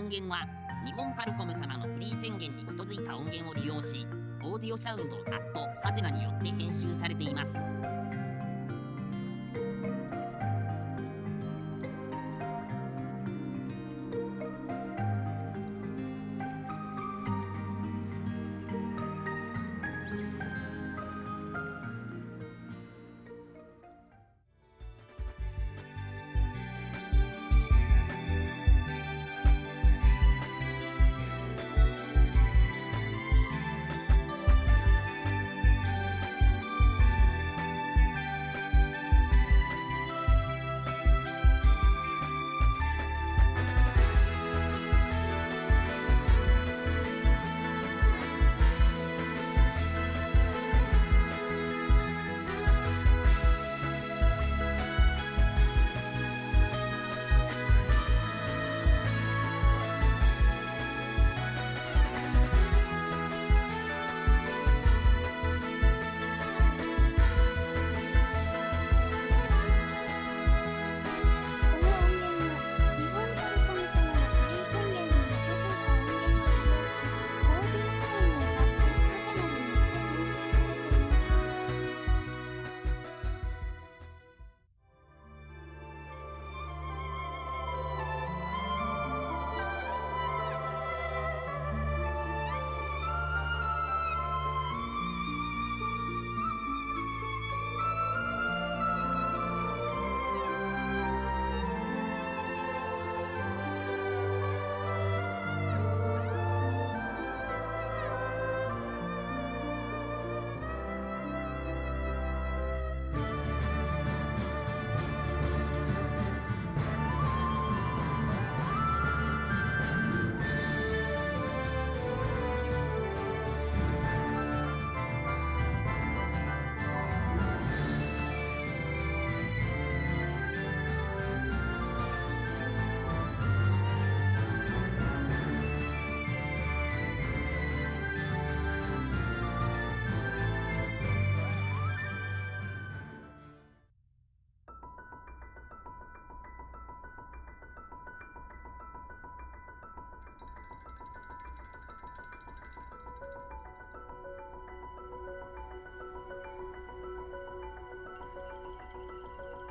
の音源は日本ファルコム様のフリー宣言に基づいた音源を利用し、オーディオサウンド@ハテナによって編集されています。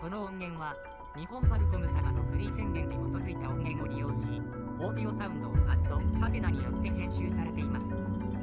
この音源は日本ファルコム様のフリー宣言に基づいた音源を利用し、オーディオサウンド@ハテナによって編集されています。